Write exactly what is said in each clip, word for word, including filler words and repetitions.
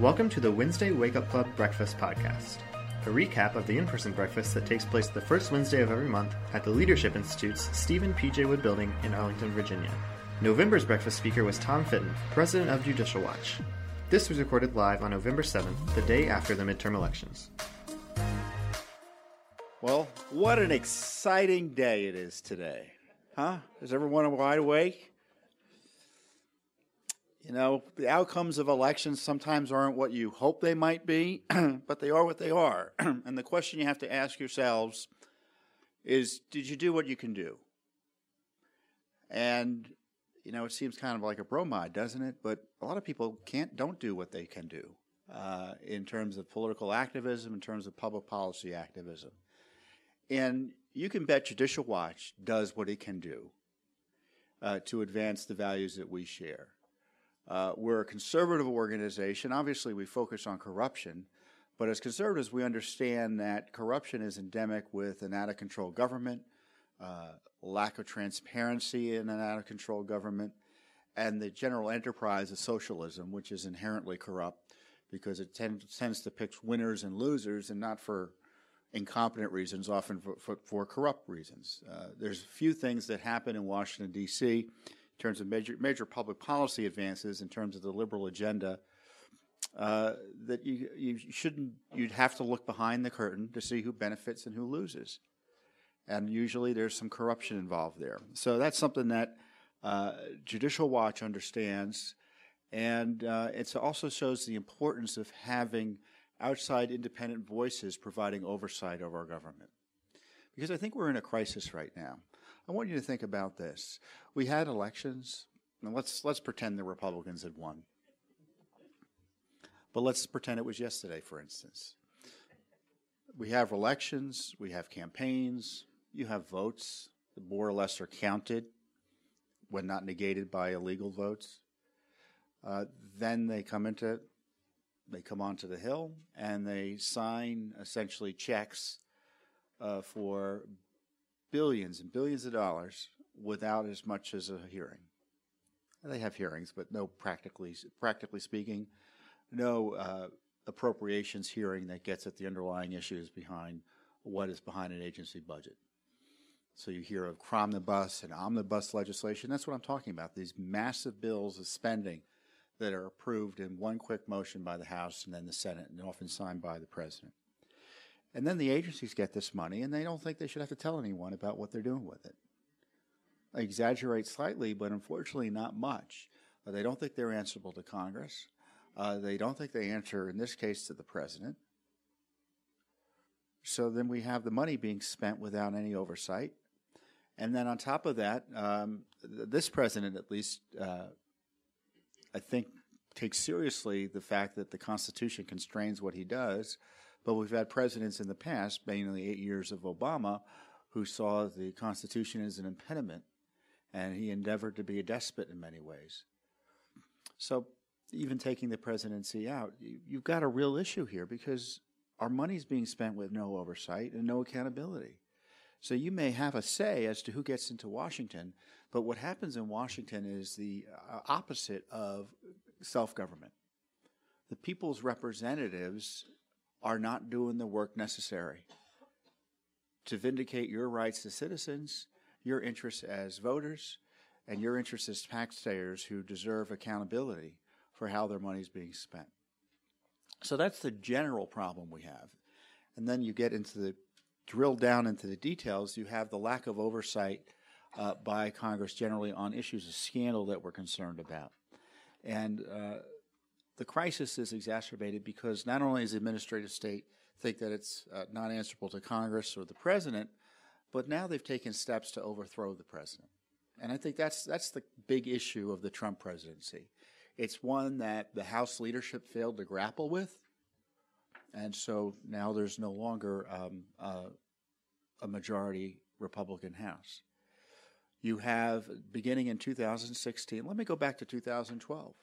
Welcome to the Wednesday Wake Up Club Breakfast Podcast, a recap of the in-person breakfast that takes place the first Wednesday of every month at the Leadership Institute's Stephen P J. Wood Building in Arlington, Virginia. November's breakfast speaker was Tom Fitton, president of Judicial Watch. This was recorded live on November seventh, the day after the midterm elections. Well, what an exciting day it is today. Huh? Is everyone wide awake? You know, the outcomes of elections sometimes aren't what you hope they might be, but they are what they are. And the question you have to ask yourselves is, did you do what you can do? And, you know, it seems kind of like a bromide, doesn't it? But a lot of people can't, don't do what they can do uh, in terms of political activism, in terms of public policy activism. And you can bet Judicial Watch does what it can do uh, to advance the values that we share. Uh, we're a conservative organization. Obviously, we focus on corruption, but as conservatives, we understand that corruption is endemic with an out-of-control government, uh, lack of transparency in an out-of-control government, and the general enterprise of socialism, which is inherently corrupt because it tend, tends to pick winners and losers, and not for incompetent reasons, often for, for, for corrupt reasons. Uh, there's few things that happen in Washington, D C, in terms of major major public policy advances, in terms of the liberal agenda, uh, that you you shouldn't you'd have to look behind the curtain to see who benefits and who loses, and usually there's some corruption involved there. So that's something that uh, Judicial Watch understands, and uh, it also shows the importance of having outside independent voices providing oversight of our government, because I think we're in a crisis right now. I want you to think about this. We had elections, and let's let's pretend the Republicans had won. But let's pretend it was yesterday, for instance. We have elections, we have campaigns, you have votes that more or less are counted when not negated by illegal votes. Uh, then they come into, they come onto the Hill, and they sign essentially checks uh, for billions and billions of dollars without as much as a hearing. They have hearings, but no practically, practically speaking, no uh, appropriations hearing that gets at the underlying issues behind what is behind an agency budget. So you hear of Cromnibus and omnibus legislation. That's what I'm talking about, these massive bills of spending that are approved in one quick motion by the House and then the Senate, and often signed by the President. And then the agencies get this money, and they don't think they should have to tell anyone about what they're doing with it. I exaggerate slightly, but unfortunately not much. Uh, they don't think they're answerable to Congress. Uh, they don't think they answer, in this case, to the President. So then we have the money being spent without any oversight. And then on top of that, um, th- this President at least, uh, I think, takes seriously the fact that the Constitution constrains what he does. But we've had presidents in the past, mainly eight years of Obama, who saw the Constitution as an impediment, and he endeavored to be a despot in many ways. So even taking the presidency out, you, you've got a real issue here, because our money's being spent with no oversight and no accountability. So you may have a say as to who gets into Washington, but what happens in Washington is the uh, opposite of self-government. The people's representatives are not doing the work necessary to vindicate your rights as citizens, your interests as voters, and your interests as taxpayers who deserve accountability for how their money is being spent. So that's the general problem we have. And then you get into the, drill down into the details, you have the lack of oversight uh, by Congress generally on issues of scandal that we're concerned about. And uh, the crisis is exacerbated because not only does the administrative state think that it's uh, not answerable to Congress or the President, but now they've taken steps to overthrow the President. And I think that's that's the big issue of the Trump presidency. It's one that the House leadership failed to grapple with, and so now there's no longer um, uh, a majority Republican House. You have, beginning in two thousand sixteen, let me go back to two thousand twelve.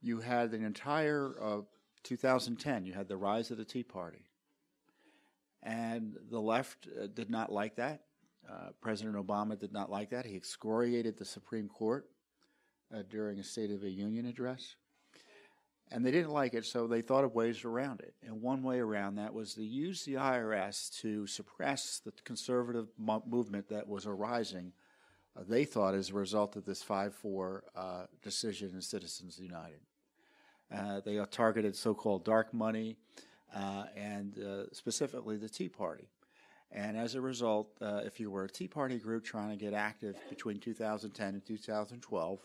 You had an entire uh, two thousand ten, you had the rise of the Tea Party. And the left uh, did not like that. Uh, President Obama did not like that. He excoriated the Supreme Court uh, during a State of the Union address. And they didn't like it, so they thought of ways around it. And one way around that was to use the I R S to suppress the conservative mo- movement that was arising, uh, they thought, as a result of this five four uh, decision in Citizens United. Uh, they targeted so-called dark money uh, and uh, specifically the Tea Party. And as a result, uh, if you were a Tea Party group trying to get active between two thousand ten and two thousand twelve,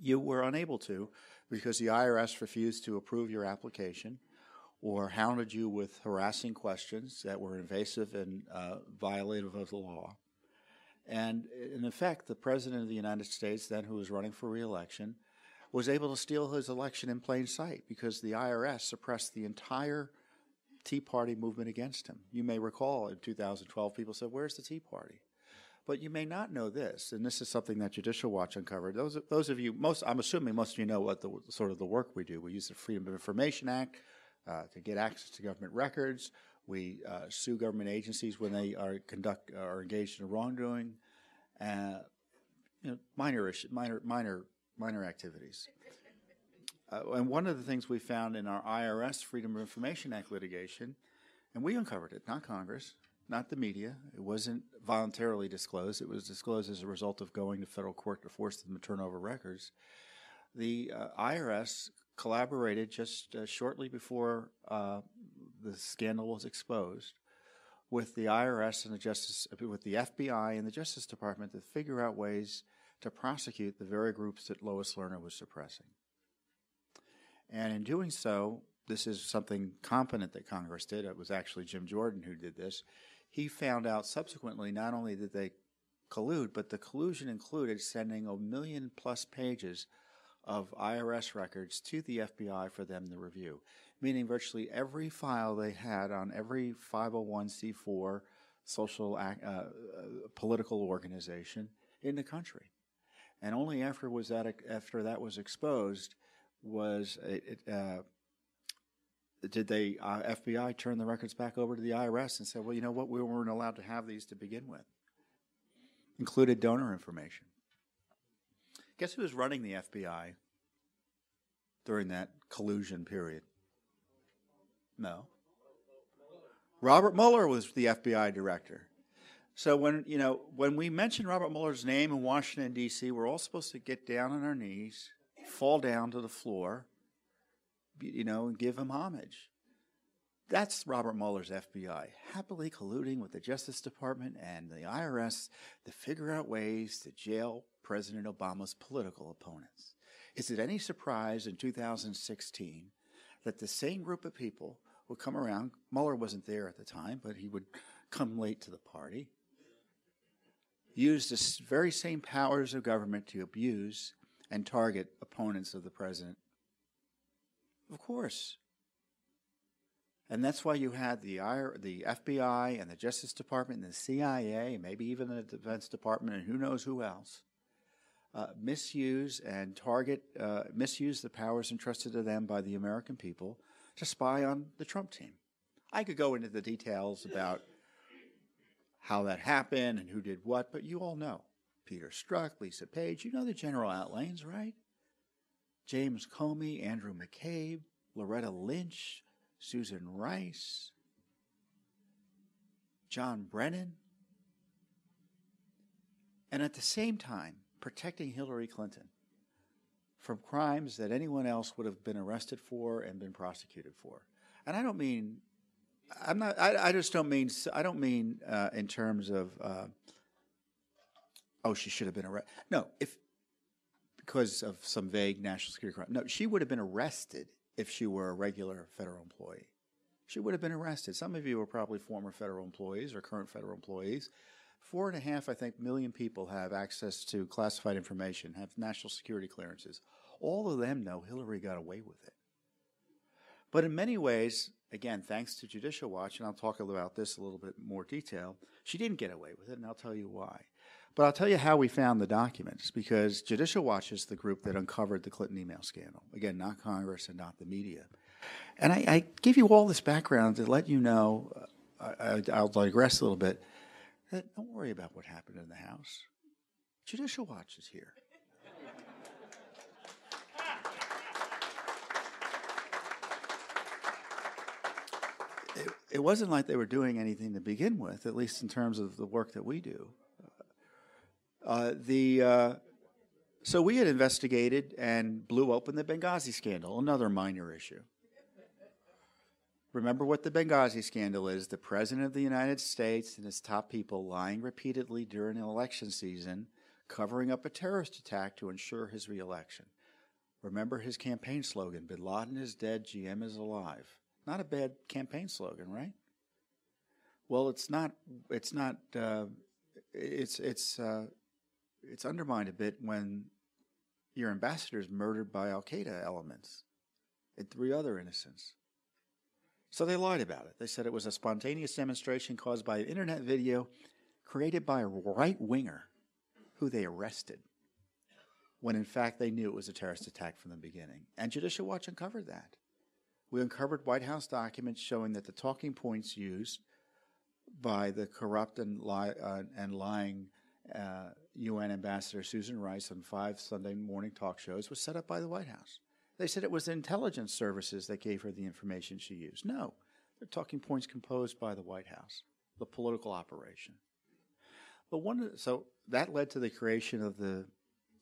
you were unable to because the I R S refused to approve your application or hounded you with harassing questions that were invasive and uh, violative of the law. And in effect, the President of the United States then, who was running for re-election, was able to steal his election in plain sight because the I R S suppressed the entire Tea Party movement against him. You may recall in two thousand twelve, people said, "Where's the Tea Party?" But you may not know this, and this is something that Judicial Watch uncovered. Those those of you, most I'm assuming most of you know what the sort of the work we do. We use the Freedom of Information Act uh, to get access to government records. We uh, sue government agencies when they are conduct are engaged in wrongdoing. Uh, you know, minor issue, minor minor minor activities. Uh, and one of the things we found in our I R S Freedom of Information Act litigation, and we uncovered it, not Congress, not the media. It wasn't voluntarily disclosed. It was disclosed as a result of going to federal court to force them to turn over records. The uh, I R S collaborated just uh, shortly before uh, the scandal was exposed with the I R S and the Justice, with the F B I and the Justice Department to figure out ways to prosecute the very groups that Lois Lerner was suppressing. And in doing so, this is something competent that Congress did. It was actually Jim Jordan who did this. He found out subsequently not only did they collude, but the collusion included sending a million plus pages of I R S records to the F B I for them to review, meaning virtually every file they had on every five oh one c four social act, uh, political organization in the country. And only after was that after that was exposed was it. it uh, Did they uh, F B I turn the records back over to the I R S and say, well, you know what, we weren't allowed to have these to begin with. Included donor information. Guess who was running the F B I during that collusion period? No. Robert Mueller was the F B I director. So when, you know, when we mention Robert Mueller's name in Washington, D C, we're all supposed to get down on our knees, fall down to the floor, you know, and give him homage. That's Robert Mueller's F B I, happily colluding with the Justice Department and the I R S to figure out ways to jail President Obama's political opponents. Is it any surprise in two thousand sixteen that the same group of people would come around? Mueller wasn't there at the time, but he would come late to the party, use the very same powers of government to abuse and target opponents of the president. Of course. And that's why you had the the F B I and the Justice Department and the C I A, maybe even the Defense Department and who knows who else, uh, misuse and target, uh, misuse the powers entrusted to them by the American people to spy on the Trump team. I could go into the details about how that happened and who did what, but you all know. Peter Strzok, Lisa Page, you know the general outlines, right? James Comey, Andrew McCabe, Loretta Lynch, Susan Rice, John Brennan, and at the same time protecting Hillary Clinton from crimes that anyone else would have been arrested for and been prosecuted for. And I don't mean, I'm not, I, I just don't mean, I don't mean uh, in terms of, uh, oh, she should have been arrested. No, if, because of some vague national security crime. No, she would have been arrested if she were a regular federal employee. She would have been arrested. Some of you are probably former federal employees or current federal employees. Four and a half, I think, million people have access to classified information, have national security clearances. All of them know Hillary got away with it. But in many ways, again, thanks to Judicial Watch, and I'll talk about this in a little bit more detail, she didn't get away with it, and I'll tell you why. But I'll tell you how we found the documents, because Judicial Watch is the group that uncovered the Clinton email scandal. Again, not Congress and not the media. And I, I give you all this background to let you know, uh, I, I'll digress a little bit, that don't worry about what happened in the House. Judicial Watch is here. it wasn't like they were doing anything to begin with, at least in terms of the work that we do. Uh, the uh, so we had investigated and blew open the Benghazi scandal, another minor issue. Remember what the Benghazi scandal is: the President of the United States and his top people lying repeatedly during an election season, covering up a terrorist attack to ensure his reelection. Remember his campaign slogan, Bin Laden is dead, G M is alive. Not a bad campaign slogan, right? Well, it's not, it's not, uh, it's, it's, uh, it's undermined a bit when your ambassador is murdered by Al-Qaeda elements and three other innocents. So they lied about it. They said it was a spontaneous demonstration caused by an internet video created by a right-winger who they arrested, when in fact they knew it was a terrorist attack from the beginning. And Judicial Watch uncovered that. We uncovered White House documents showing that the talking points used by the corrupt and, lie, uh, and lying uh, U N Ambassador Susan Rice on five Sunday morning talk shows was set up by the White House. They said it was the intelligence services that gave her the information she used. No, they're talking points composed by the White House, the political operation. But one, so that led to the creation of the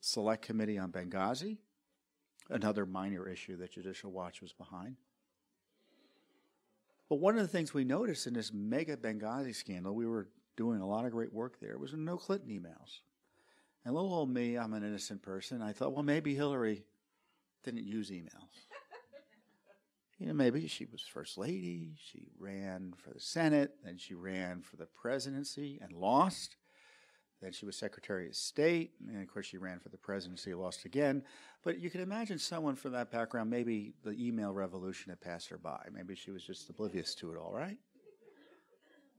Select Committee on Benghazi, another minor issue that Judicial Watch was behind. But one of the things we noticed in this mega Benghazi scandal, we were doing a lot of great work there, was no Clinton emails. And little old me, I'm an innocent person, I thought, well, maybe Hillary didn't use emails. You know, maybe she was First Lady, she ran for the Senate, then she ran for the presidency and lost. Then she was Secretary of State, and of course she ran for the presidency, lost again. But you can imagine someone from that background, maybe the email revolution had passed her by. Maybe she was just oblivious to it all, right?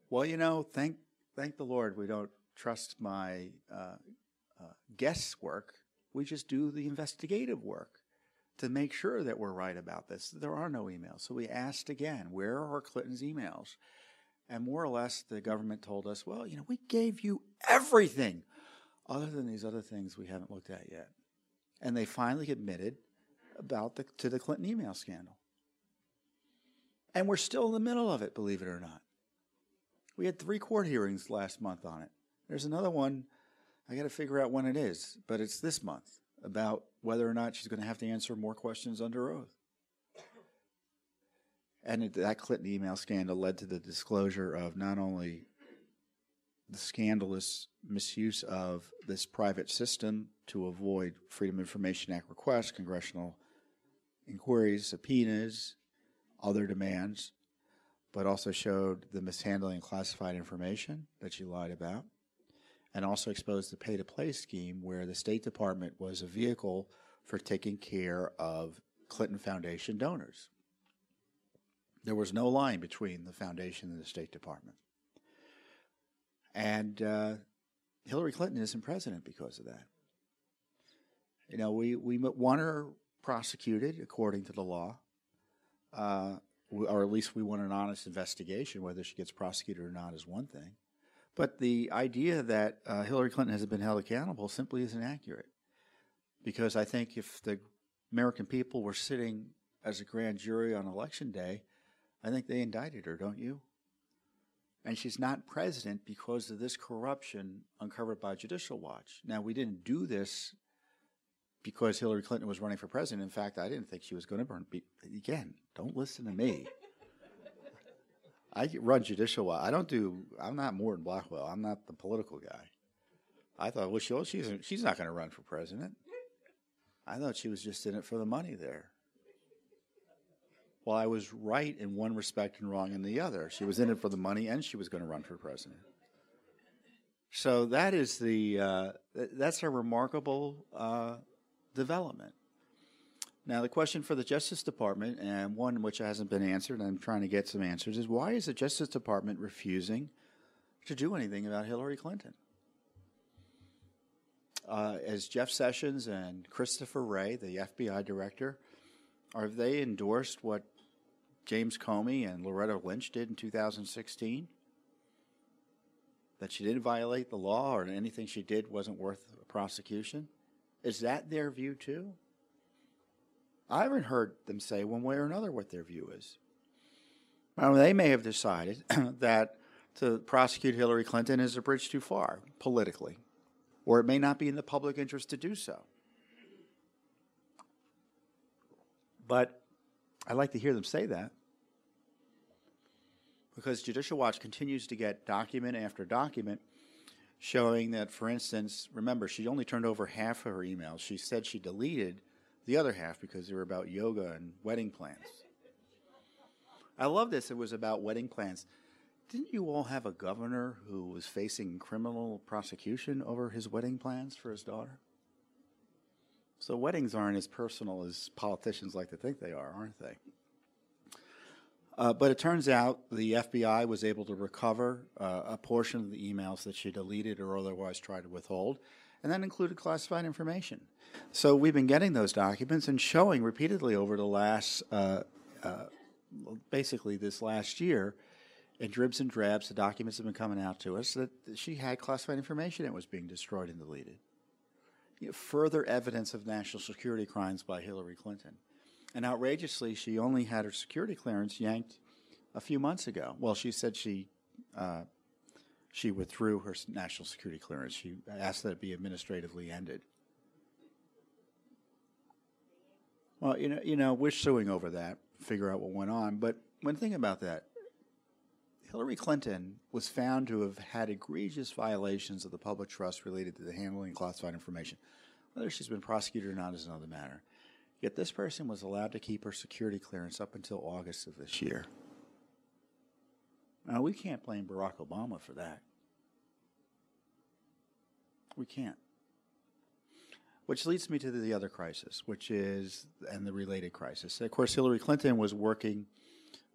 Well, you know, thank thank the Lord we don't trust my uh, uh, guesswork. We just do the investigative work to make sure that we're right about this. There are no emails. So we asked again, where are Clinton's emails? And more or less, the government told us, well, you know, we gave you everything other than these other things we haven't looked at yet. And they finally admitted about the, to the Clinton email scandal. And we're still in the middle of it, believe it or not. We had three court hearings last month on it. There's another one. I got to figure out when it is, but it's this month, about whether or not she's going to have to answer more questions under oath. And it, that Clinton email scandal led to the disclosure of not only the scandalous misuse of this private system to avoid Freedom of Information Act requests, congressional inquiries, subpoenas, other demands, but also showed the mishandling of classified information that she lied about, and also exposed the pay-to-play scheme where the State Department was a vehicle for taking care of Clinton Foundation donors. There was no line between the foundation and the State Department. And uh, Hillary Clinton isn't president because of that. You know, we, we want her prosecuted according to the law, uh, or at least we want an honest investigation. Whether she gets prosecuted or not is one thing. But the idea that uh, Hillary Clinton hasn't been held accountable simply isn't accurate, because I think if the American people were sitting as a grand jury on Election Day, I think they indicted her, don't you? And she's not president because of this corruption uncovered by Judicial Watch. Now, we didn't do this because Hillary Clinton was running for president. In fact, I didn't think she was going to run. Again, don't listen to me. I run Judicial Watch. I don't do, I'm not Morton Blackwell. I'm not the political guy. I thought, well, she'll, she's, she's not going to run for president. I thought she was just in it for the money there. Well, I was right in one respect and wrong in the other. She was in it for the money, and she was going to run for president. So that is the uh, th- that's a remarkable uh, development. Now, the question for the Justice Department, and one which hasn't been answered, and I'm trying to get some answers, is why is the Justice Department refusing to do anything about Hillary Clinton? Uh, as Jeff Sessions and Christopher Wray, the F B I director, are they endorsed what James Comey and Loretta Lynch did in two thousand sixteen? That she didn't violate the law, or anything she did wasn't worth a prosecution? Is that their view too? I haven't heard them say one way or another what their view is. Well, they may have decided that to prosecute Hillary Clinton is a bridge too far politically, or it may not be in the public interest to do so. But I'd like to hear them say that, because Judicial Watch continues to get document after document showing that, for instance, remember, she only turned over half of her emails. She said she deleted the other half because they were about yoga and wedding plans. I love this. It was about wedding plans. Didn't you all have a governor who was facing criminal prosecution over his wedding plans for his daughter? So weddings aren't as personal as politicians like to think they are, aren't they? Uh, but it turns out the F B I was able to recover uh, a portion of the emails that she deleted or otherwise tried to withhold, and that included classified information. So we've been getting those documents and showing repeatedly over the last, uh, uh, basically this last year, in dribs and drabs, the documents have been coming out to us that she had classified information that was being destroyed and deleted. You know, further evidence of national security crimes by Hillary Clinton. And outrageously, she only had her security clearance yanked a few months ago. Well, she said she uh, she withdrew her national security clearance. She asked that it be administratively ended. Well, you know, you know, we're suing over that, figure out what went on. But one thing about that, Hillary Clinton was found to have had egregious violations of the public trust related to the handling of classified information. Whether she's been prosecuted or not is another matter. Yet this person was allowed to keep her security clearance up until August of this year. Now, we can't blame Barack Obama for that. We can't. Which leads me to the other crisis, which is, and the related crisis. Of course, Hillary Clinton was working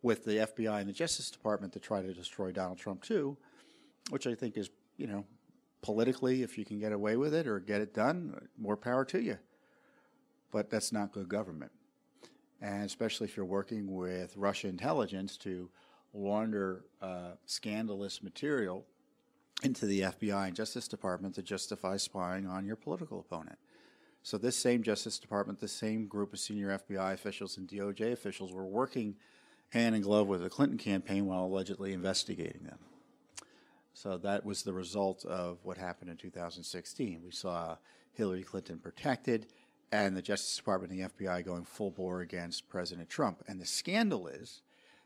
with the F B I and the Justice Department to try to destroy Donald Trump too, which I think is, you know, politically, if you can get away with it or get it done, more power to you. But that's not good government, and especially if you're working with Russian intelligence to launder uh, scandalous material into the F B I and Justice Department to justify spying on your political opponent. So this same Justice Department, this same group of senior F B I officials and D O J officials were working hand in glove with the Clinton campaign while allegedly investigating them. So that was the result of what happened in two thousand sixteen. We saw Hillary Clinton protected, and the Justice Department and the F B I going full bore against President Trump. And the scandal is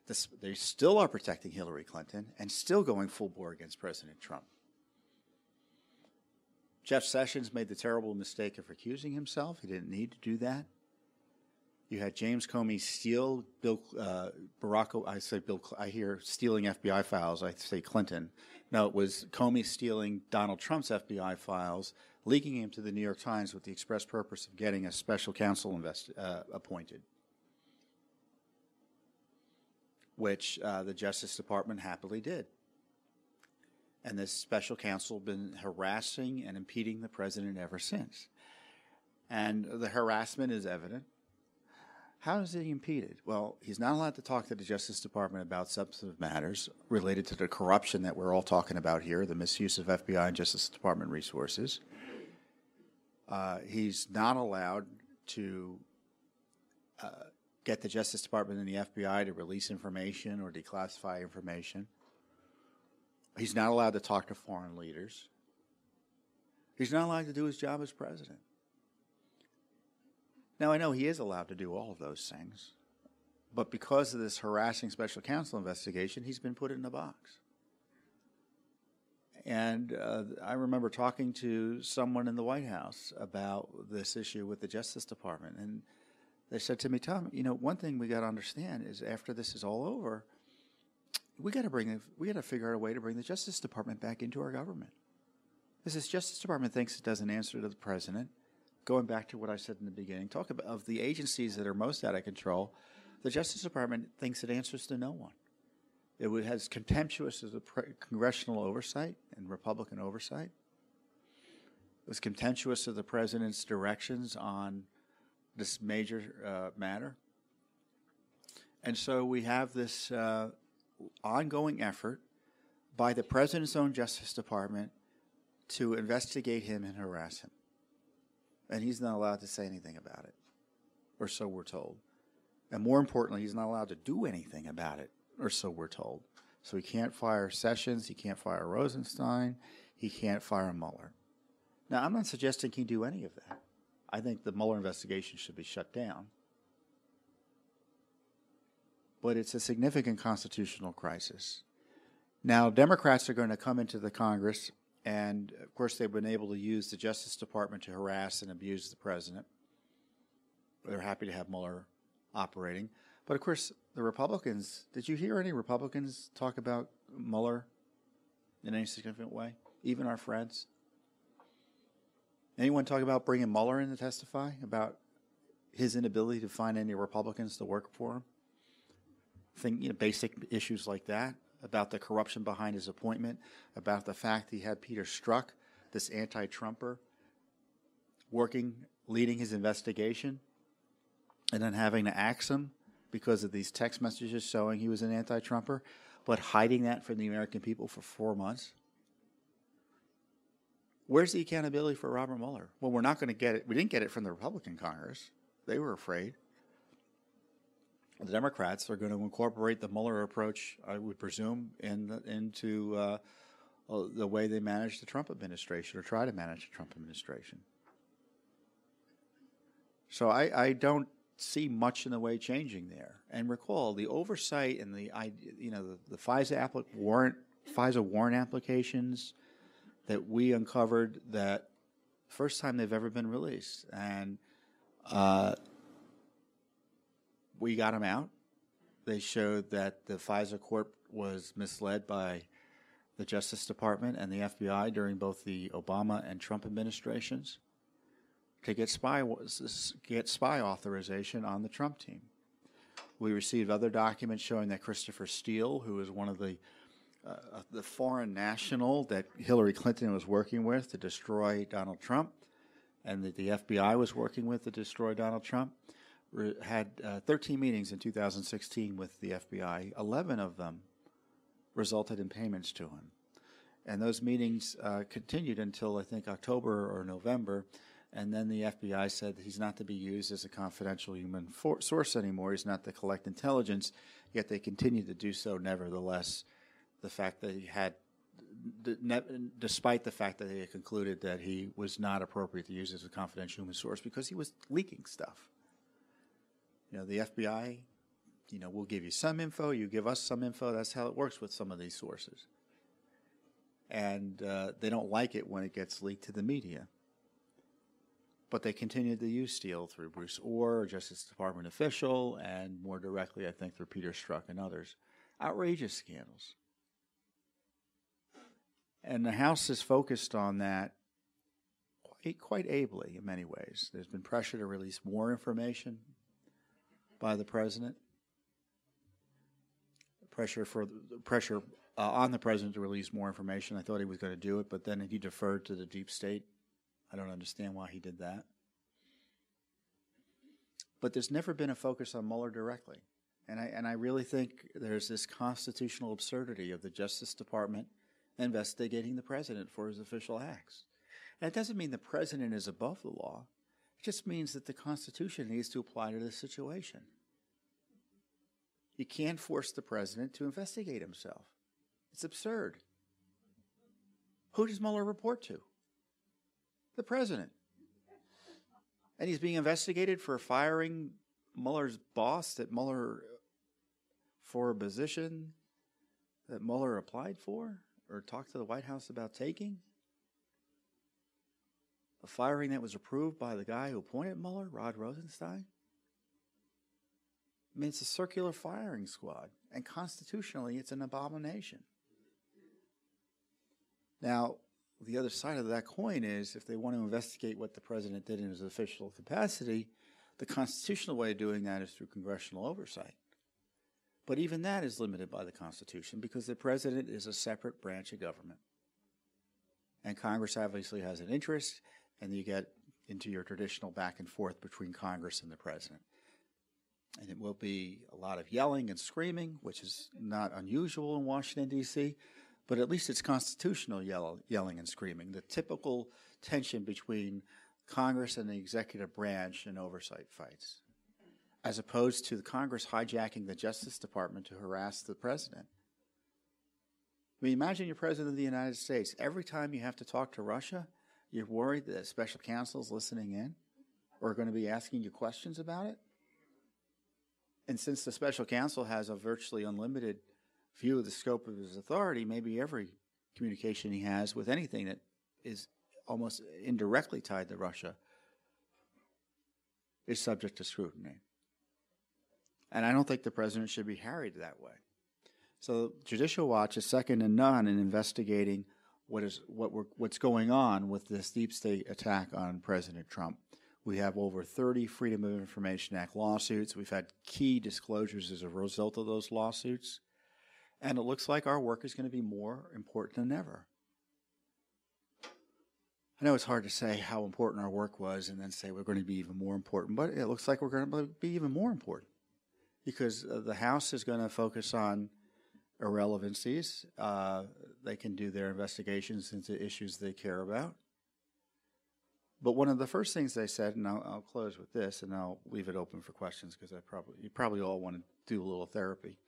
this, they still are protecting Hillary Clinton and still going full bore against President Trump. Jeff Sessions made the terrible mistake of recusing himself. He didn't need to do that. You had James Comey steal Bill uh, Barack. I say Bill. I hear stealing F B I files. I say Clinton. No, it was Comey stealing Donald Trump's F B I files, leaking him to the New York Times with the express purpose of getting a special counsel invest, uh, appointed, which uh, the Justice Department happily did. And this special counsel been harassing and impeding the president ever since. And the harassment is evident. How is he impeded? Well, he's not allowed to talk to the Justice Department about substantive matters related to the corruption that we're all talking about here, the misuse of F B I and Justice Department resources. Uh, he's not allowed to uh, get the Justice Department and the F B I to release information or declassify information. He's not allowed to talk to foreign leaders. He's not allowed to do his job as president. Now, I know he is allowed to do all of those things, but because of this harassing special counsel investigation, he's been put in a box. And uh, I remember talking to someone in the White House about this issue with the Justice Department, and they said to me, Tom, you know, one thing we got to understand is after this is all over, we got to bring, we got to figure out a way to bring the Justice Department back into our government. Because this Justice Department thinks it doesn't answer to the president. Going back to what I said in the beginning, talk about of the agencies that are most out of control, the Justice Department thinks it answers to no one. It has contemptuous of the pre- congressional oversight and Republican oversight. It was contemptuous of the president's directions on this major uh, matter. And so we have this uh, ongoing effort by the president's own Justice Department to investigate him and harass him. And he's not allowed to say anything about it, or so we're told. And more importantly, he's not allowed to do anything about it or so we're told. So he can't fire Sessions, he can't fire Rosenstein, he can't fire Mueller. Now, I'm not suggesting he do any of that. I think the Mueller investigation should be shut down. But it's a significant constitutional crisis. Now, Democrats are going to come into the Congress, and, of course, they've been able to use the Justice Department to harass and abuse the president. They're happy to have Mueller operating. But, of course, the Republicans, did you hear any Republicans talk about Mueller in any significant way, even our friends? Anyone talk about bringing Mueller in to testify about his inability to find any Republicans to work for him? Think, you know, basic issues like that, about the corruption behind his appointment, about the fact he had Peter Strzok, this anti-Trumper, working, leading his investigation, and then having to axe him because of these text messages showing he was an anti-Trumper, but hiding that from the American people for four months. Where's the accountability for Robert Mueller? Well, we're not going to get it. We didn't get it from the Republican Congress. They were afraid. The Democrats are going to incorporate the Mueller approach, I would presume, in the, into uh, the way they manage the Trump administration or try to manage the Trump administration. So I, I don't see much in the way changing there. And recall the oversight and the you know the, the FISA applic- warrant FISA warrant applications that we uncovered, that first time they've ever been released, and. Uh, We got them out. They showed that the FISA court was misled by the Justice Department and the F B I during both the Obama and Trump administrations to get spy get spy authorization on the Trump team. We received other documents showing that Christopher Steele, who is one of the uh, the foreign national that Hillary Clinton was working with to destroy Donald Trump, and that the F B I was working with to destroy Donald Trump, had uh, thirteen meetings in two thousand sixteen with the F B I. eleven of them resulted in payments to him. And those meetings uh, continued until, I think, October or November, and then the F B I said that he's not to be used as a confidential human for- source anymore. He's not to collect intelligence, yet they continued to do so nevertheless. The fact that he had, d- ne- despite the fact that they had concluded that he was not appropriate to use as a confidential human source because he was leaking stuff. You know, the F B I, you know, we'll give you some info, you give us some info. That's how it works with some of these sources. And uh, they don't like it when it gets leaked to the media. But they continued to use Steele through Bruce Orr, a Justice Department official, and more directly, I think, through Peter Strzok and others. Outrageous scandals. And the House is focused on that quite, quite ably in many ways. There's been pressure to release more information by the president, pressure for the, pressure uh, on the president to release more information. I thought he was going to do it, but then he deferred to the deep state. I don't understand why he did that. But there's never been a focus on Mueller directly, and I and I really think there's this constitutional absurdity of the Justice Department investigating the president for his official acts. And it doesn't mean the president is above the law. It just means that the Constitution needs to apply to this situation. You can't force the president to investigate himself. It's absurd. Who does Mueller report to? The president. And he's being investigated for firing Mueller's boss that Mueller, for a position that Mueller applied for or talked to the White House about taking? A firing that was approved by the guy who appointed Mueller, Rod Rosenstein? I mean, it's a circular firing squad, and constitutionally, it's an abomination. Now, the other side of that coin is if they want to investigate what the president did in his official capacity, the constitutional way of doing that is through congressional oversight. But even that is limited by the Constitution because the president is a separate branch of government. And Congress obviously has an interest, and you get into your traditional back and forth between Congress and the president. And it will be a lot of yelling and screaming, which is not unusual in Washington, D C, but at least it's constitutional yell- yelling and screaming, the typical tension between Congress and the executive branch in oversight fights. as opposed to the Congress hijacking the Justice Department to harass the president. I mean, imagine you're president of the United States. Every time you have to talk to Russia, you're worried that special counsel's listening in or going to be asking you questions about it. And since the special counsel has a virtually unlimited view of the scope of his authority, maybe every communication he has with anything that is almost indirectly tied to Russia is subject to scrutiny. And I don't think the president should be harried that way. So Judicial Watch is second to none in investigating what is what we're, what's going on with this deep state attack on President Trump. We have over thirty Freedom of Information Act lawsuits. We've had key disclosures as a result of those lawsuits. And it looks like our work is going to be more important than ever. I know it's hard to say how important our work was and then say we're going to be even more important, but it looks like we're going to be even more important because the House is going to focus on irrelevancies. Uh, they can do their investigations into issues they care about. But one of the first things they said, and I'll, I'll close with this, and I'll leave it open for questions because I probably you probably all want to do a little therapy.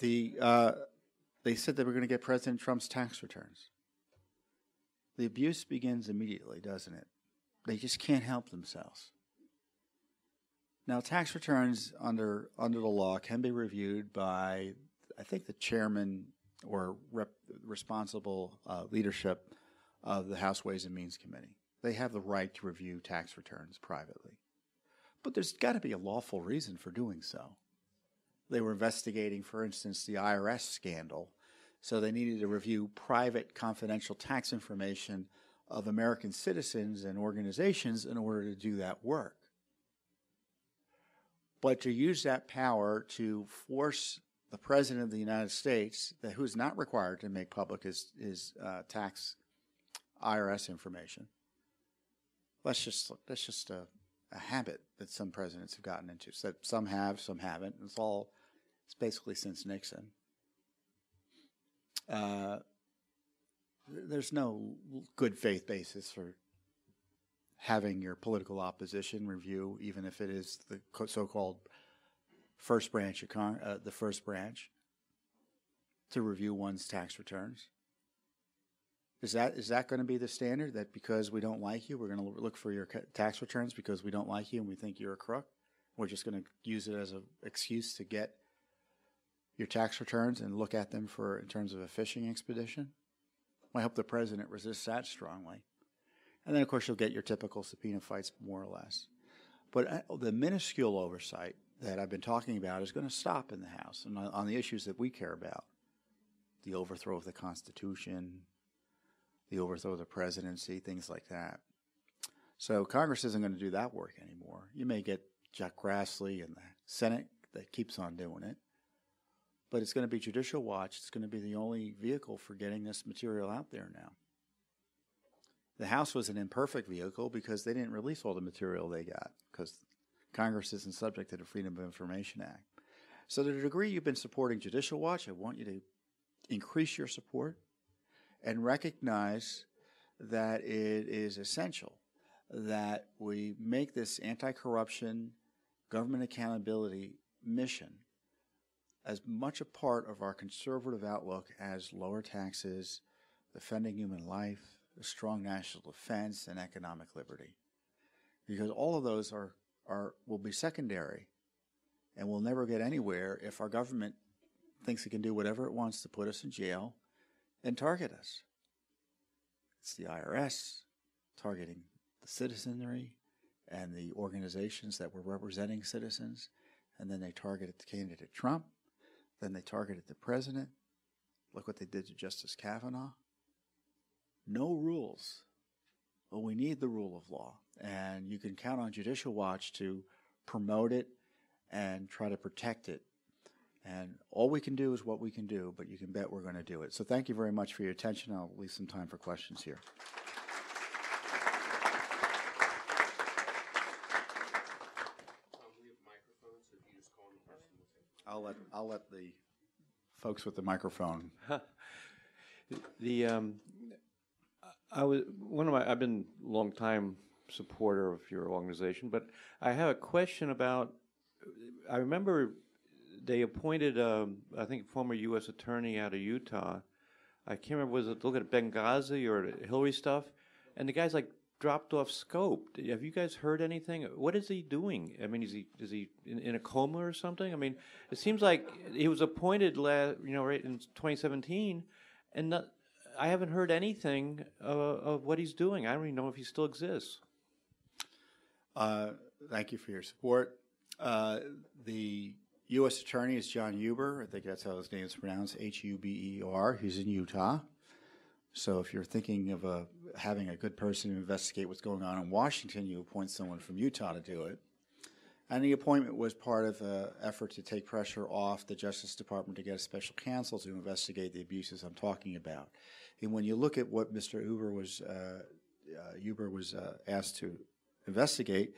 The uh, they said they were going to get President Trump's tax returns. The abuse begins immediately, doesn't it? They just can't help themselves. Now, tax returns under under the law can be reviewed by, I think, the chairman or rep, responsible uh, leadership of the House Ways and Means Committee. They have the right to review tax returns privately. But there's got to be a lawful reason for doing so. They were investigating, for instance, the I R S scandal, so they needed to review private confidential tax information of American citizens and organizations in order to do that work. But to use that power to force the President of the United States, who's not required to make public his, his uh, tax I R S information, That's just that's just a, a habit that some presidents have gotten into. So some have, some haven't. It's all it's basically since Nixon. Uh, there's no good faith basis for having your political opposition review, even if it is the so-called first branch of Con- uh, the first branch to review one's tax returns. Is that is that going to be the standard, that because we don't like you, we're going to look for your tax returns because we don't like you and we think you're a crook? We're just going to use it as an excuse to get your tax returns and look at them for in terms of a fishing expedition? I hope the president resists that strongly. And then, of course, you'll get your typical subpoena fights, more or less. But the minuscule oversight that I've been talking about is going to stop in the House and on the issues that we care about, the overthrow of the Constitution, the overthrow of the presidency, things like that. So Congress isn't going to do that work anymore. You may get Chuck Grassley and the Senate that keeps on doing it, but it's going to be Judicial Watch. It's going to be the only vehicle for getting this material out there now. The House was an imperfect vehicle because they didn't release all the material they got because Congress isn't subject to the Freedom of Information Act. So to the degree you've been supporting Judicial Watch, I want you to increase your support and recognize that it is essential that we make this anti-corruption, government accountability mission as much a part of our conservative outlook as lower taxes, defending human life, a strong national defense, and economic liberty. Because all of those are, are will be secondary and we'll never get anywhere if our government thinks it can do whatever it wants to put us in jail and target us. It's the I R S targeting the citizenry and the organizations that were representing citizens, and then they targeted the candidate Trump, then they targeted the president. Look what they did to Justice Kavanaugh. No rules. Well, we need the rule of law, and you can count on Judicial Watch to promote it and try to protect it. And all we can do is what we can do, but you can bet we're going to do it. So thank you very much for your attention. I'll leave some time for questions here. I'll let, I'll let the folks with the microphone. the um, I was one of my I've been a long time supporter of your organization, but I have a question about I remember they appointed, um, I think, a former U S attorney out of Utah. I can't remember, was it look at Benghazi or Hillary stuff? And the guy's like dropped off scope. Have you guys heard anything? What is he doing? I mean, is he is he in, in a coma or something? I mean, it seems like he was appointed last, you know, right in twenty seventeen, and not, I haven't heard anything uh, of what he's doing. I don't even know if he still exists. Uh, thank you for your support. Uh, the U S attorney is John Huber. I think that's how his name is pronounced, H U B E R. He's in Utah. So if you're thinking of a, having a good person to investigate what's going on in Washington, you appoint someone from Utah to do it. And the appointment was part of an effort to take pressure off the Justice Department to get a special counsel to investigate the abuses I'm talking about. And when you look at what Mister Huber was, uh, uh, Huber was uh, asked to investigate,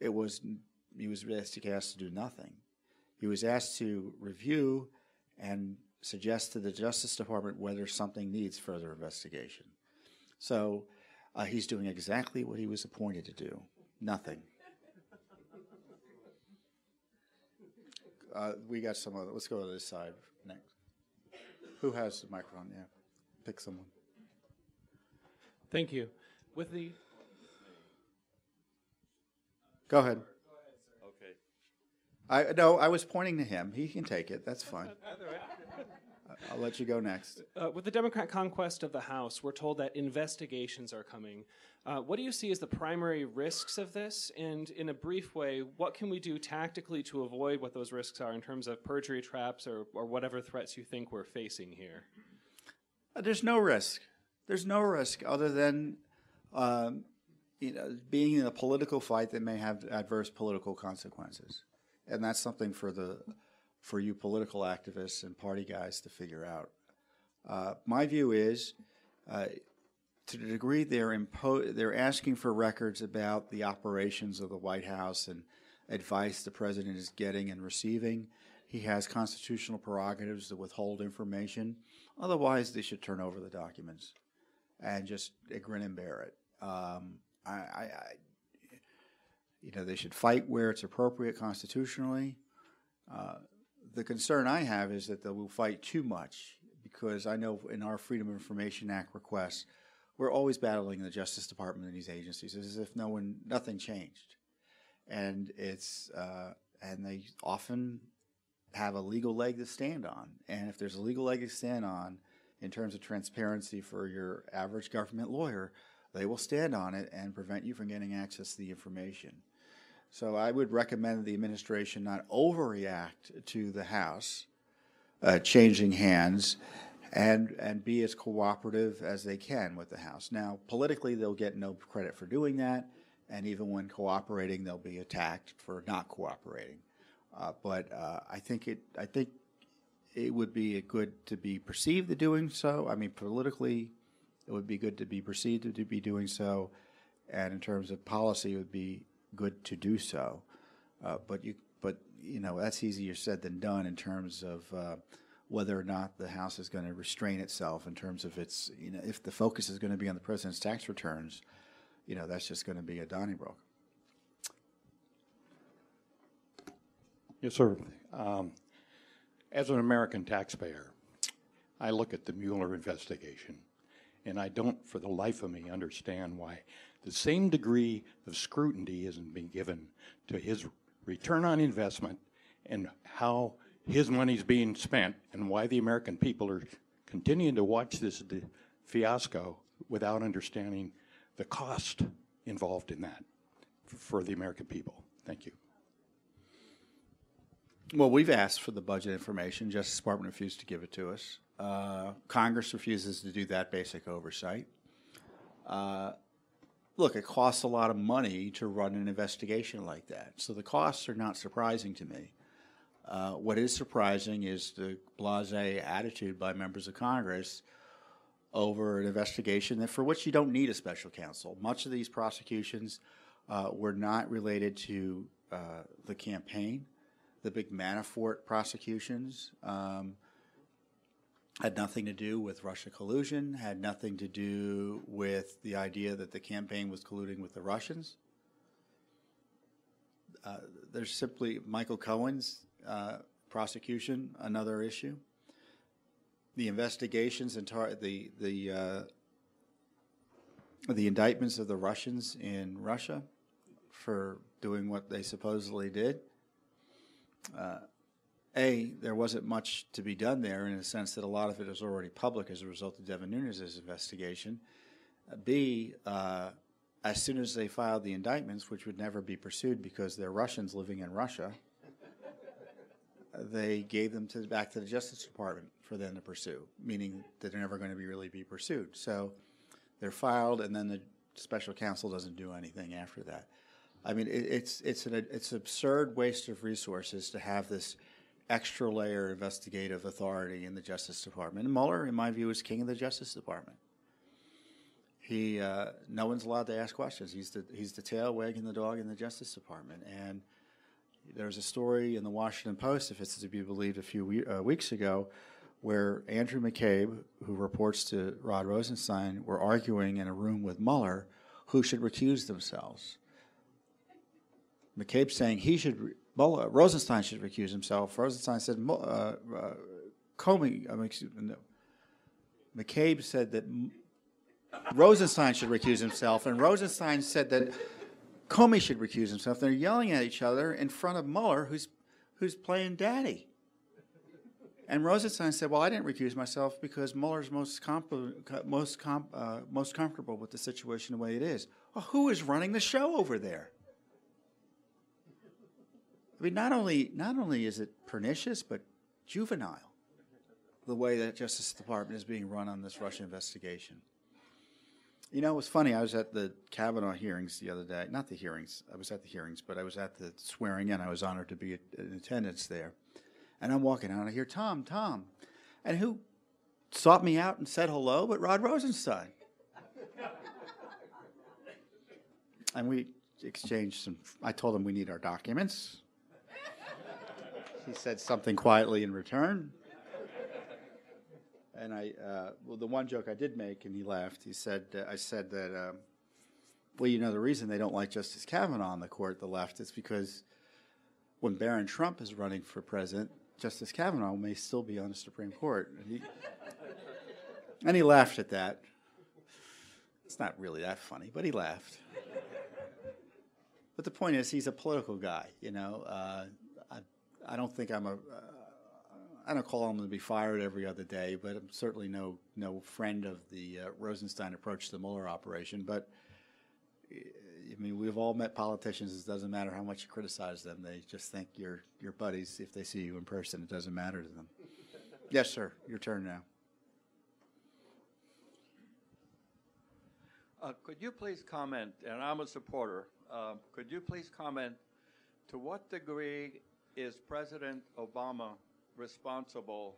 it was he was asked to do nothing. He was asked to review and suggest to the Justice Department whether something needs further investigation. So uh, he's doing exactly what he was appointed to do, nothing. Uh, we got some other. Let's go to this side next. Who has the microphone? Yeah, pick someone. Thank you. With the. Go ahead. Go ahead, sir. Okay. I no. I was pointing to him. He can take it. That's fine. I'll let you go next. Uh, with the Democrat conquest of the House, we're told that investigations are coming. Uh, what do you see as the primary risks of this? And in a brief way, what can we do tactically to avoid what those risks are in terms of perjury traps or, or whatever threats you think we're facing here? Uh, there's no risk. There's no risk other than um, you know, being in a political fight that may have adverse political consequences. And that's something for the... for you political activists and party guys to figure out. Uh, my view is, uh, to the degree they're impo- they're asking for records about the operations of the White House and advice the president is getting and receiving, he has constitutional prerogatives to withhold information. Otherwise, they should turn over the documents and just uh, grin and bear it. Um, I, I, I, you know, they should fight where it's appropriate constitutionally. Uh, The concern I have is that they will fight too much, because I know in our Freedom of Information Act requests, we're always battling the Justice Department and these agencies as if no one, nothing changed, and it's uh, and they often have a legal leg to stand on. And if there's a legal leg to stand on in terms of transparency for your average government lawyer, they will stand on it and prevent you from getting access to the information. So I would recommend the administration not overreact to the House uh, changing hands and and be as cooperative as they can with the House. Now, politically, they'll get no credit for doing that, and even when cooperating, they'll be attacked for not cooperating. Uh, but uh, I think it I think it would be good to be perceived to doing so. I mean, politically, it would be good to be perceived to be doing so, and in terms of policy, it would be good to do so, uh, but you but you know that's easier said than done in terms of uh, whether or not the House is going to restrain itself in terms of its, you know, if the focus is going to be on the president's tax returns, you know, that's just going to be a Donnybrook. Yes, sir. Um, as an American taxpayer, I look at the Mueller investigation, and I don't, for the life of me, understand why the same degree of scrutiny isn't being given to his return on investment and how his money's being spent, and why the American people are continuing to watch this fiasco without understanding the cost involved in that for the American people. Thank you. Well, we've asked for the budget information. Justice Department refused to give it to us. Uh, Congress refuses to do that basic oversight. Uh, Look, it costs a lot of money to run an investigation like that. So the costs are not surprising to me. Uh, what is surprising is the blasé attitude by members of Congress over an investigation that for which you don't need a special counsel. Much of these prosecutions uh, were not related to uh, the campaign. The big Manafort prosecutions um, had nothing to do with Russia collusion, had nothing to do with the idea that the campaign was colluding with the Russians. Uh, there's simply Michael Cohen's uh, prosecution, another issue. The investigations and tar- the the uh, the indictments of the Russians in Russia for doing what they supposedly did. Uh, A, there wasn't much to be done there in the sense that a lot of it is already public as a result of Devin Nunes' investigation. B, uh, as soon as they filed the indictments, which would never be pursued because they're Russians living in Russia, they gave them to, back to the Justice Department for them to pursue, meaning that they're never going to be really be pursued. So they're filed, and then the special counsel doesn't do anything after that. I mean, it, it's it's an it's absurd waste of resources to have this extra layer of investigative authority in the Justice Department. And Mueller, in my view, is king of the Justice Department. He, uh, no one's allowed to ask questions. He's the he's the tail wagging the dog in the Justice Department. And there's a story in the Washington Post, if it's to be believed, a few we- uh, weeks ago, where Andrew McCabe, who reports to Rod Rosenstein, were arguing in a room with Mueller who should recuse themselves. McCabe saying he should, re- Mueller, Rosenstein should recuse himself. Rosenstein said, uh, uh, Comey, I mean, excuse me, no. McCabe said that M- Rosenstein should recuse himself, and Rosenstein said that Comey should recuse himself. They're yelling at each other in front of Mueller, who's who's playing daddy. And Rosenstein said, well, I didn't recuse myself because Mueller's most comp- most comp- uh, most comfortable with the situation the way it is. Well, who is running the show over there? I mean, not only not only is it pernicious, but juvenile, the way that Justice Department is being run on this Russia investigation. You know, it was funny. I was at the Kavanaugh hearings the other day. Not the hearings. I was at the hearings, but I was at the swearing in. I was honored to be in attendance there. And I'm walking out, and I hear, Tom, Tom. And who sought me out and said hello but Rod Rosenstein. And we exchanged some – I told him we need our documents. He said something quietly in return. And I, uh, well, the one joke I did make, and he laughed, he said, uh, I said that, um, well, you know, the reason they don't like Justice Kavanaugh on the court, the left, is because when Barron Trump is running for president, Justice Kavanaugh may still be on the Supreme Court. And he, and he laughed at that. It's not really that funny, but he laughed. But the point is, he's a political guy, you know. Uh, I, I don't think I'm a... Uh, I don't call him to be fired every other day, but I'm certainly no no friend of the uh, Rosenstein approach to the Mueller operation. But, I mean, we've all met politicians. It doesn't matter how much you criticize them. They just think you're your buddies. If they see you in person, it doesn't matter to them. Yes, sir. Your turn now. Uh, could you please comment, and I'm a supporter, uh, could you please comment to what degree is President Obama responsible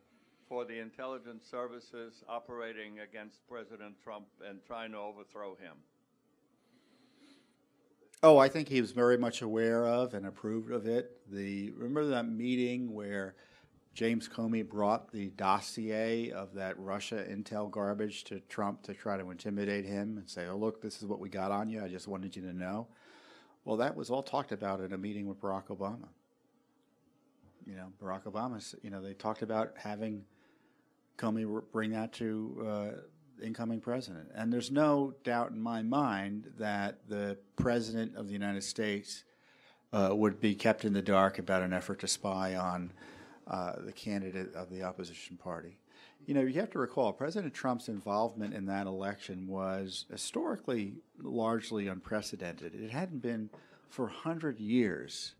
for the intelligence services operating against President Trump and trying to overthrow him? Oh, I think he was very much aware of and approved of it. The remember that meeting where James Comey brought the dossier of that Russia intel garbage to Trump to try to intimidate him and say, oh, look, this is what we got on you. I just wanted you to know. Well, that was all talked about at a meeting with Barack Obama. You know, Barack Obama, you know, they talked about having Comey bring that to uh, incoming president. And there's no doubt in my mind that the president of the United States uh, would be kept in the dark about an effort to spy on uh, the candidate of the opposition party. You know, you have to recall President Trump's involvement in that election was historically largely unprecedented. It hadn't been for one hundred years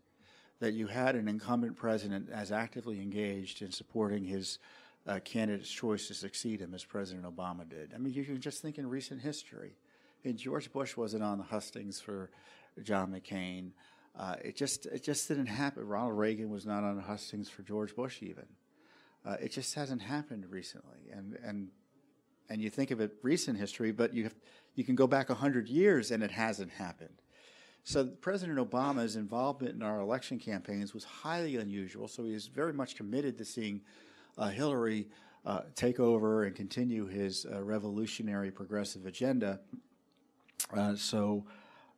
that you had an incumbent president as actively engaged in supporting his uh, candidate's choice to succeed him as President Obama did. I mean, you can just think in recent history. And George Bush wasn't on the hustings for John McCain. Uh, it just it just didn't happen. Ronald Reagan was not on the hustings for George Bush even. Uh, it just hasn't happened recently. And and and you think of it recent history, but you have, you can go back one hundred years and it hasn't happened. So President Obama's involvement in our election campaigns was highly unusual, so he is very much committed to seeing uh, Hillary uh, take over and continue his uh, revolutionary progressive agenda. Uh, so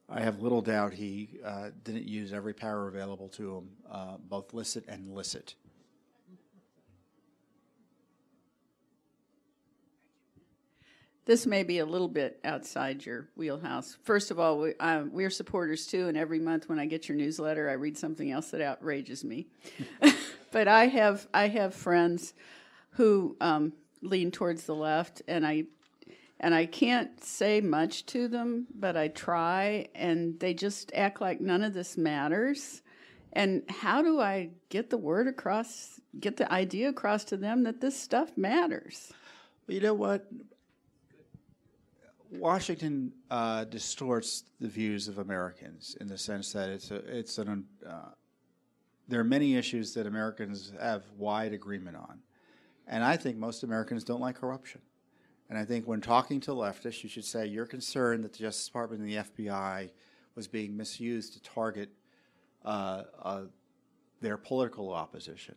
I have little doubt he uh, didn't use every power available to him, uh, both licit and illicit. This may be a little bit outside your wheelhouse. First of all, we, uh, we're supporters too, and every month when I get your newsletter, I read something else that outrages me. But I have I have friends who um, lean towards the left, and I and I can't say much to them, but I try, and they just act like none of this matters. And how do I get the word across, get the idea across to them that this stuff matters? Well, you know what? Washington uh, distorts the views of Americans in the sense that it's a, it's an uh, there are many issues that Americans have wide agreement on, and I think most Americans don't like corruption. And I think when talking to leftists, you should say you're concerned that the Justice Department and the F B I was being misused to target uh, uh, their political opposition.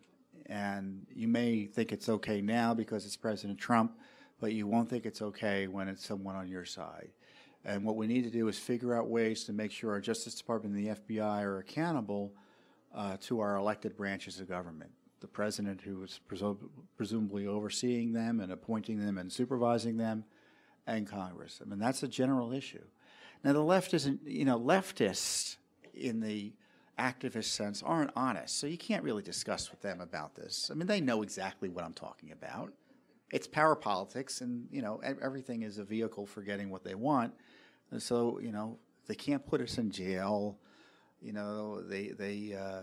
And you may think it's okay now because it's President Trump, but you won't think it's okay when it's someone on your side. And what we need to do is figure out ways to make sure our Justice Department and the F B I are accountable uh, to our elected branches of government. The president, who is presu presumably overseeing them and appointing them and supervising them, and Congress. I mean, that's a general issue. Now, the left isn't, you know, leftists in the activist sense aren't honest, so you can't really discuss with them about this. I mean, they know exactly what I'm talking about. It's power politics, and, you know, everything is a vehicle for getting what they want. And so, you know, they can't put us in jail. You know, they they uh,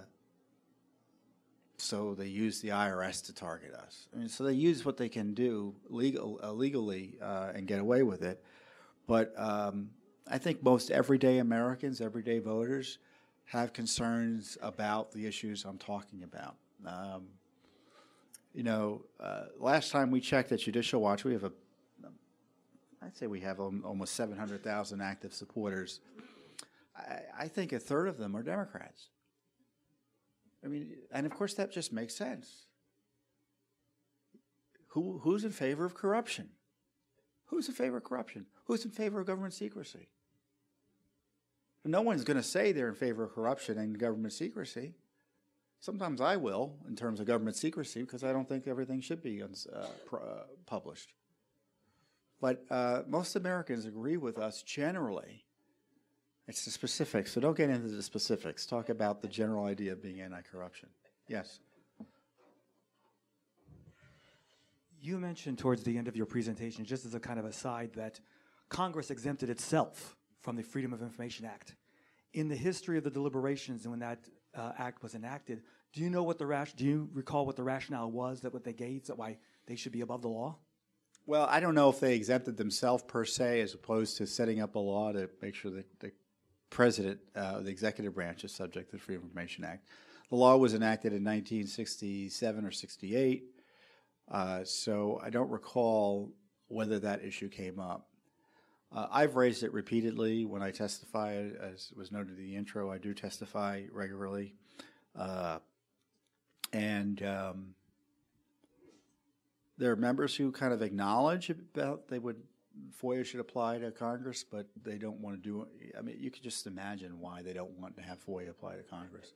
so they use the I R S to target us. I mean, so they use what they can do legal uh, legally uh, and get away with it. But um, I think most everyday Americans, everyday voters, have concerns about the issues I'm talking about. Um, You know, uh, last time we checked at Judicial Watch, we have a, I'd say we have almost seven hundred thousand active supporters. I, I think a third of them are Democrats. I mean, and of course that just makes sense. Who, who's in favor of corruption? Who's in favor of corruption? Who's in favor of government secrecy? No one's going to say they're in favor of corruption and government secrecy. Sometimes I will, in terms of government secrecy, because I don't think everything should be uh, pr uh, published. But uh, most Americans agree with us generally. It's the specifics, so don't get into the specifics. Talk about the general idea of being anti-corruption. Yes? You mentioned towards the end of your presentation, just as a kind of aside, that Congress exempted itself from the Freedom of Information Act. In the history of the deliberations, and when that Uh, act was enacted, do you know what the rash do you recall what the rationale was that what they gave that why they should be above the law? Well, I don't know if they exempted themselves per se, as opposed to setting up a law to make sure that the president, uh, the executive branch, is subject to the Freedom of Information Act. The law was enacted in nineteen sixty-seven or sixty-eight, uh, so I don't recall whether that issue came up. Uh, I've raised it repeatedly when I testify. As was noted in the intro, I do testify regularly. Uh, and um, there are members who kind of acknowledge about they would, FOIA should apply to Congress, but they don't want to do it. I mean, you could just imagine why they don't want to have FOIA apply to Congress.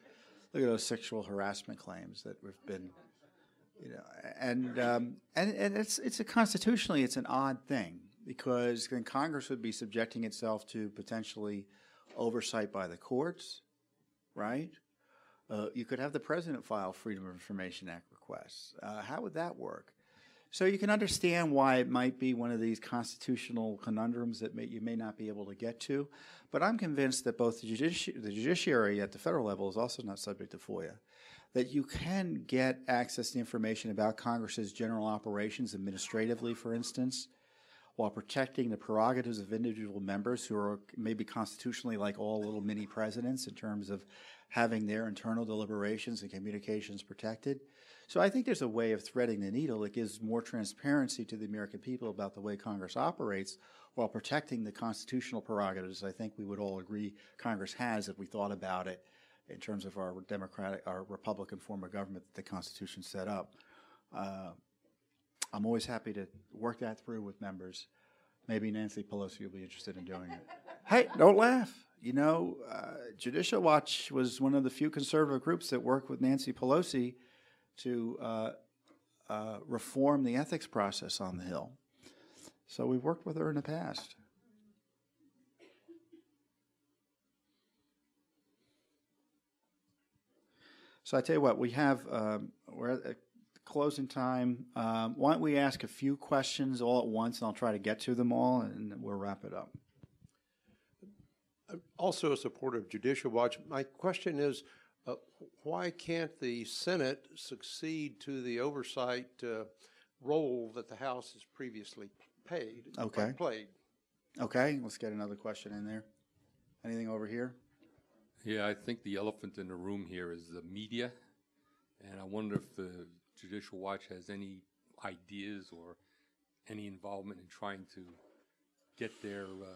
Look at those sexual harassment claims that we've been, you know, and, um, and, and it's, it's a constitutionally, it's an odd thing. Because then Congress would be subjecting itself to potentially oversight by the courts, right? Uh, you could have the president file Freedom of Information Act requests. Uh, how would that work? So you can understand why it might be one of these constitutional conundrums that may, you may not be able to get to. But I'm convinced that both the, judici the judiciary at the federal level is also not subject to FOIA, that you can get access to information about Congress's general operations administratively, for instance, while protecting the prerogatives of individual members who are maybe constitutionally like all little mini presidents in terms of having their internal deliberations and communications protected. So I think there's a way of threading the needle that gives more transparency to the American people about the way Congress operates while protecting the constitutional prerogatives I think we would all agree Congress has if we thought about it in terms of our democratic, our Republican form of government that the Constitution set up. Uh, I'm always happy to work that through with members. Maybe Nancy Pelosi will be interested in doing it. Hey, don't laugh. You know, uh, Judicial Watch was one of the few conservative groups that worked with Nancy Pelosi to uh, uh, reform the ethics process on the Hill. So we worked with her in the past. So I tell you what, we have, um, we're at closing time. Um, why don't we ask a few questions all at once, and I'll try to get to them all, and we'll wrap it up. I'm also a supporter of Judicial Watch. My question is, uh, why can't the Senate succeed to the oversight uh, role that the House has previously paid? Okay. Played? Okay, let's get another question in there. Anything over here? Yeah, I think the elephant in the room here is the media, and I wonder if the Judicial Watch has any ideas or any involvement in trying to get their uh,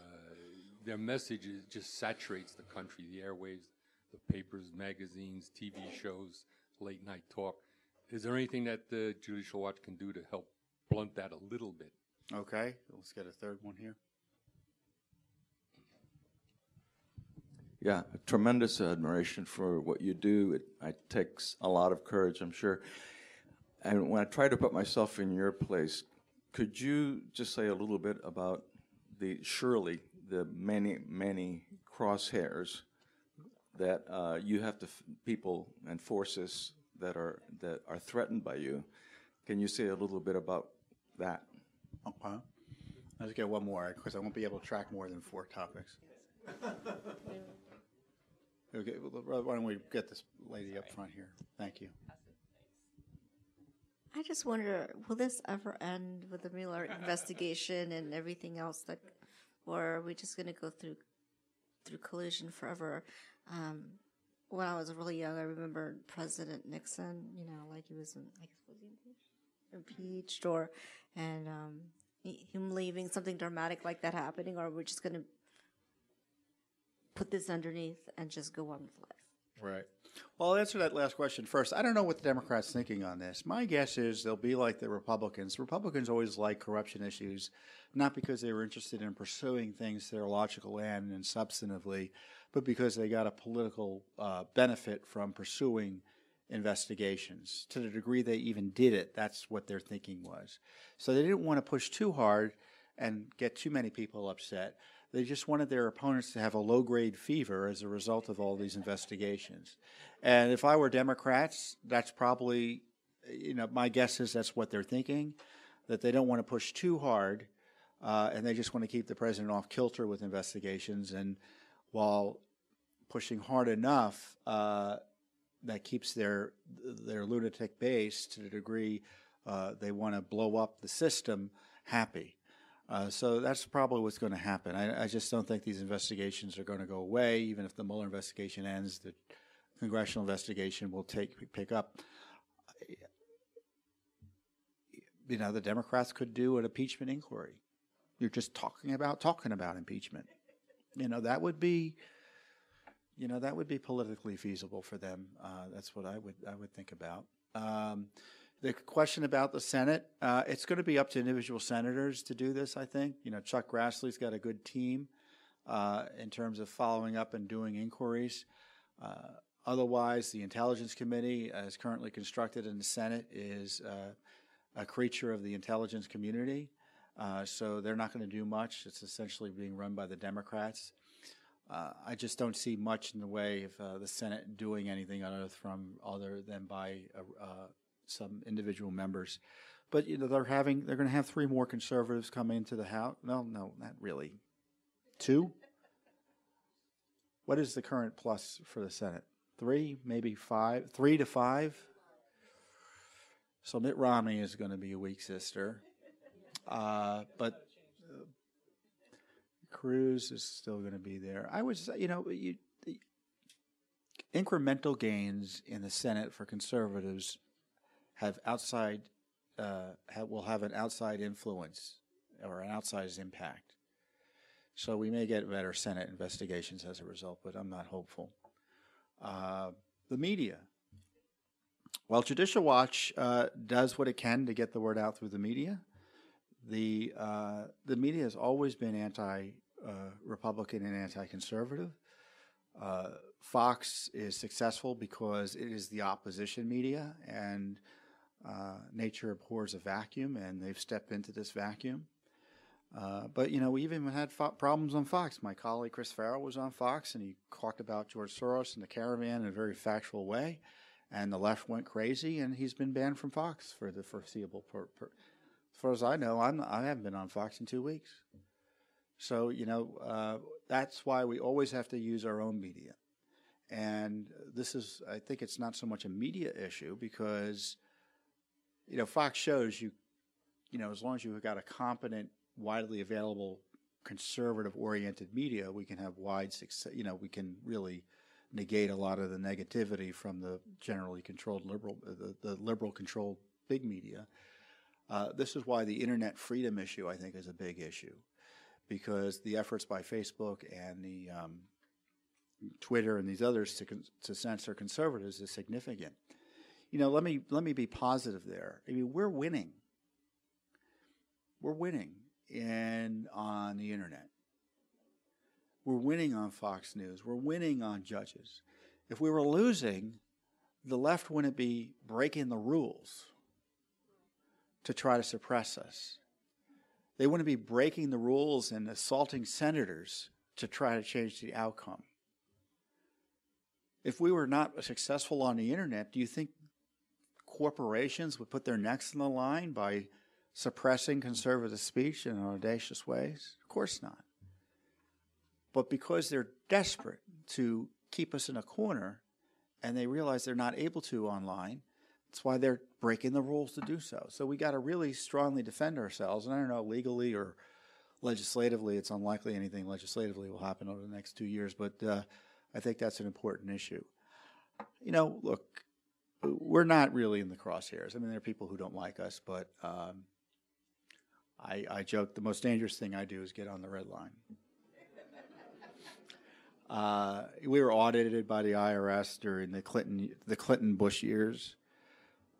their message is just saturates the country, the airwaves, the papers, magazines, T V shows, late night talk. Is there anything that the Judicial Watch can do to help blunt that a little bit? Okay, let's get a third one here. Yeah, tremendous admiration for what you do. It, it takes a lot of courage, I'm sure. And when I try to put myself in your place, could you just say a little bit about the, surely, the many, many crosshairs that uh, you have to, f- people and forces that are, that are threatened by you. Can you say a little bit about that? Okay. I'll just get one more, because I won't be able to track more than four topics. Okay, well, why don't we get this lady up front here? Thank you. I just wonder, will this ever end with the Mueller investigation and everything else, that, or are we just going to go through through collusion forever? Um, when I was really young, I remember President Nixon. You know, like he was, like, was he impeached, or and um, him leaving, something dramatic like that happening, or we're just going to put this underneath and just go on with life. Right. Well, I'll answer that last question first. I don't know what the Democrats thinking on this. My guess is they'll be like the Republicans. Republicans always like corruption issues, not because they were interested in pursuing things to their logical end and substantively, but because they got a political uh, benefit from pursuing investigations. To the degree they even did it, that's what their thinking was. So they didn't want to push too hard and get too many people upset. They just wanted their opponents to have a low-grade fever as a result of all these investigations. And if I were Democrats, that's probably, you know, my guess is that's what they're thinking, that they don't want to push too hard, uh, and they just want to keep the president off kilter with investigations. And while pushing hard enough, uh, that keeps their, their lunatic base, to the degree uh, they want to blow up the system, happy. Uh, so that's probably what's going to happen. I, I just don't think these investigations are going to go away. Even if the Mueller investigation ends, the congressional investigation will take pick up. You know, the Democrats could do an impeachment inquiry. You're just talking about talking about impeachment. You know, that would be, you know, that would be politically feasible for them. Uh, that's what I would I would think about. Um, The question about the Senate, uh, it's going to be up to individual senators to do this, I think. You know, Chuck Grassley's got a good team uh, in terms of following up and doing inquiries. Uh, otherwise, the Intelligence Committee, as currently constructed in the Senate, is uh, a creature of the intelligence community. Uh, so they're not going to do much. It's essentially being run by the Democrats. Uh, I just don't see much in the way of uh, the Senate doing anything other, from, other than by a, uh, some individual members, but you know they're having they're going to have three more conservatives come into the House. No, no, not really. Two. What is the current plus for the Senate? Three, maybe five. Three to five. So Mitt Romney is going to be a weak sister, uh, but uh, Cruz is still going to be there. I was, you know, you, the incremental gains in the Senate for conservatives have outside, uh, have, will have an outside influence or an outsized impact. So we may get better Senate investigations as a result, but I'm not hopeful. Uh, the media. Well, Judicial Watch uh, does what it can to get the word out through the media. the uh, the media has always been anti-Republican uh, and anti-conservative. Uh, Fox is successful because it is the opposition media, and uh, nature abhors a vacuum, and they've stepped into this vacuum. Uh, but, you know, we even had fo- problems on Fox. My colleague Chris Farrell was on Fox, and he talked about George Soros and the caravan in a very factual way, and the left went crazy, and he's been banned from Fox for the foreseeable per- per- As far as I know, I'm, I haven't been on Fox in two weeks. So, you know, uh, that's why we always have to use our own media. And this is, I think it's not so much a media issue because, you know, Fox shows you, you know, as long as you've got a competent, widely available, conservative-oriented media, we can have wide success, you know, we can really negate a lot of the negativity from the generally controlled liberal, the, the liberal-controlled big media. Uh, this is why the internet freedom issue, I think, is a big issue, because the efforts by Facebook and the um, Twitter and these others to, con- to censor conservatives is significant. You know, let me let me be positive there. I mean, we're winning. We're winning in on the internet. We're winning on Fox News. We're winning on judges. If we were losing, the left wouldn't be breaking the rules to try to suppress us. They wouldn't be breaking the rules and assaulting senators to try to change the outcome. If we were not successful on the internet, do you think corporations would put their necks on the line by suppressing conservative speech in audacious ways? Of course not. But because they're desperate to keep us in a corner and they realize they're not able to online, that's why they're breaking the rules to do so. So we got to really strongly defend ourselves. And I don't know, legally or legislatively, it's unlikely anything legislatively will happen over the next two years. But uh, I think that's an important issue. You know, look, we're not really in the crosshairs. I mean, there are people who don't like us, but um, I, I joke the most dangerous thing I do is get on the red line. uh, we were audited by the I R S during the Clinton, the Clinton Bush years.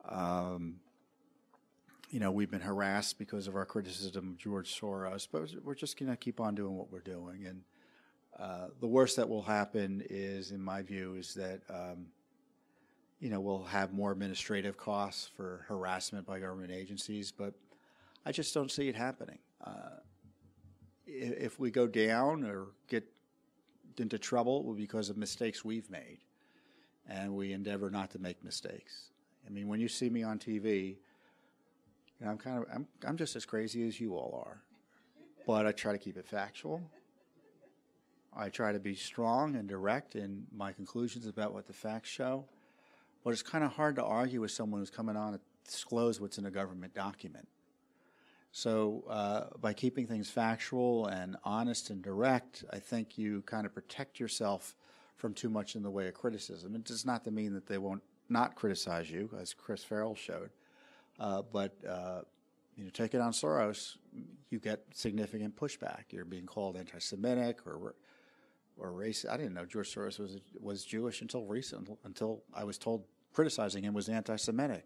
Um, you know, we've been harassed because of our criticism of George Soros, but we're just going to keep on doing what we're doing. And uh, the worst that will happen is, in my view, is that, um, you know, we'll have more administrative costs for harassment by government agencies, but I just don't see it happening. Uh, if we go down or get into trouble, it will be because of mistakes we've made, and we endeavor not to make mistakes. I mean, when you see me on T V, you know, I'm kind of I'm I'm just as crazy as you all are, but I try to keep it factual. I try to be strong and direct in my conclusions about what the facts show, but it's kind of hard to argue with someone who's coming on to disclose what's in a government document. So uh, by keeping things factual and honest and direct, I think you kind of protect yourself from too much in the way of criticism. It does not mean that they won't not criticize you, as Chris Farrell showed, uh, but uh, you know, take it on Soros, you get significant pushback. You're being called anti-Semitic or or racist. I didn't know George Soros was was Jewish until recent, until I was told criticizing him was anti-Semitic.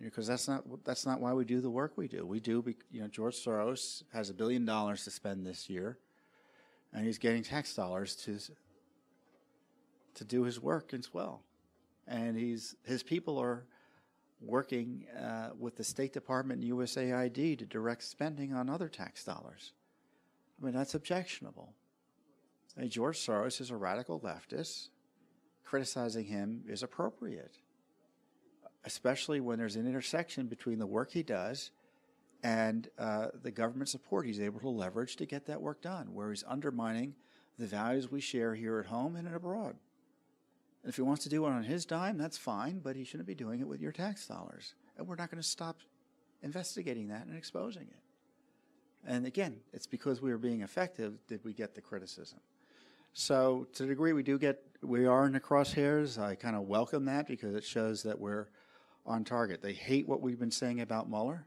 Because that's not that's not why we do the work we do. We do, be, you know, George Soros has a billion dollars to spend this year, and he's getting tax dollars to. to do his work as well. And he's his people are working uh, with the State Department and U S A I D to direct spending on other tax dollars. I mean, that's objectionable. I mean, George Soros is a radical leftist. Criticizing him is appropriate, especially when there's an intersection between the work he does and uh, the government support he's able to leverage to get that work done, where he's undermining the values we share here at home and abroad. If he wants to do it on his dime, that's fine, but he shouldn't be doing it with your tax dollars. And we're not going to stop investigating that and exposing it. And again, it's because we were being effective that we get the criticism. So to the degree we do get, we are in the crosshairs, I kind of welcome that because it shows that we're on target. They hate what we've been saying about Mueller.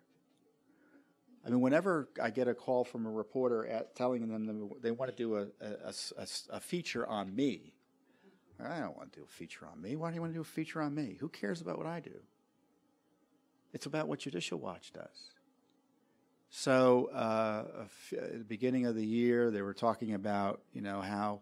I mean, whenever I get a call from a reporter at telling them they want to do a, a, a, a feature on me, I don't want to do a feature on me. Why do you want to do a feature on me? Who cares about what I do? It's about what Judicial Watch does. So uh, at the beginning of the year, they were talking about, you know, how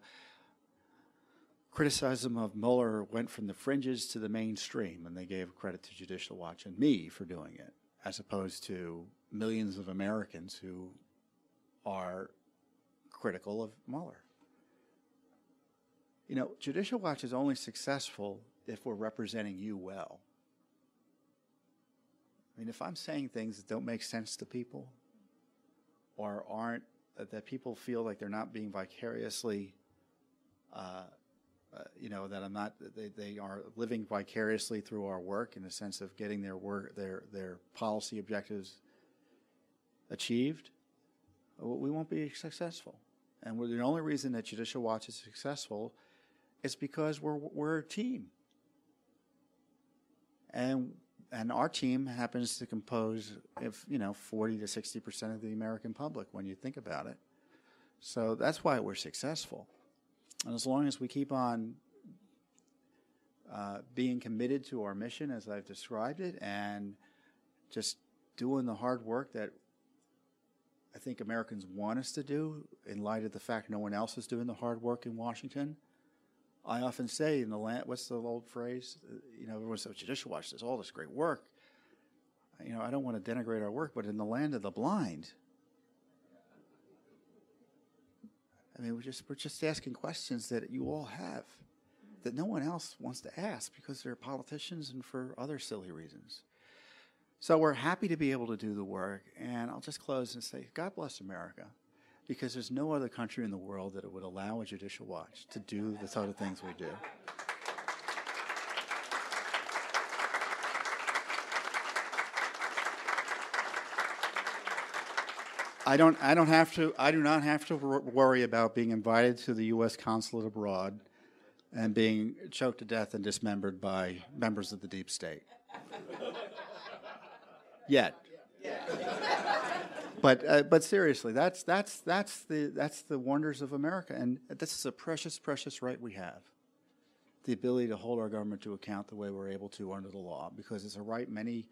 criticism of Mueller went from the fringes to the mainstream, and they gave credit to Judicial Watch and me for doing it, as opposed to millions of Americans who are critical of Mueller. You know, Judicial Watch is only successful if we're representing you well. I mean, if I'm saying things that don't make sense to people, or aren't, uh, that people feel like they're not being vicariously, uh, uh, you know, that I'm not, they, they are living vicariously through our work in the sense of getting their work, their, their policy objectives achieved, we won't be successful. And we're, the only reason that Judicial Watch is successful is because we're, we're a team. And And our team happens to compose, if you know, forty to sixty percent of the American public when you think about it. So that's why we're successful. And as long as we keep on uh, being committed to our mission, as I've described it, and just doing the hard work that I think Americans want us to do in light of the fact no one else is doing the hard work in Washington. I often say in the land, what's the old phrase? You know, everyone says, Judicial Watch does all this great work. You know, I don't want to denigrate our work, but in the land of the blind, I mean, we're just, we're just asking questions that you all have that no one else wants to ask because they're politicians and for other silly reasons. So we're happy to be able to do the work, and I'll just close and say, God bless America. Because there's no other country in the world that it would allow a Judicial Watch to do the sort of things we do. I don't. I don't have to. I do not have to worry about being invited to the U S consulate abroad and being choked to death and dismembered by members of the deep state. Yet. But uh, but seriously, that's that's that's the that's the wonders of America, and this is a precious, precious right we have, the ability to hold our government to account the way we're able to under the law, because it's a right many,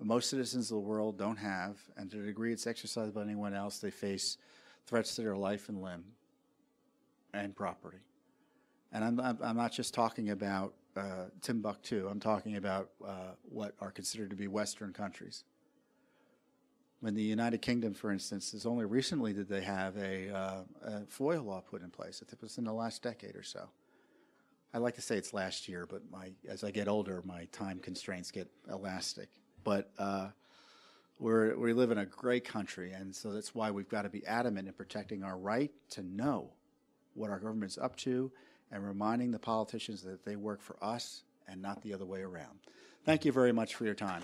most citizens of the world don't have, and to the degree it's exercised by anyone else, they face threats to their life and limb, and property, and I'm I'm, I'm not just talking about uh, Timbuktu. I'm talking about uh, what are considered to be Western countries. In the United Kingdom, for instance, is only recently did they have a, uh, a FOIA law put in place. I think it was in the last decade or so. I like to say it's last year, but my as I get older, my time constraints get elastic. But uh, we're, we live in a great country, and so that's why we've got to be adamant in protecting our right to know what our government's up to and reminding the politicians that they work for us and not the other way around. Thank you very much for your time.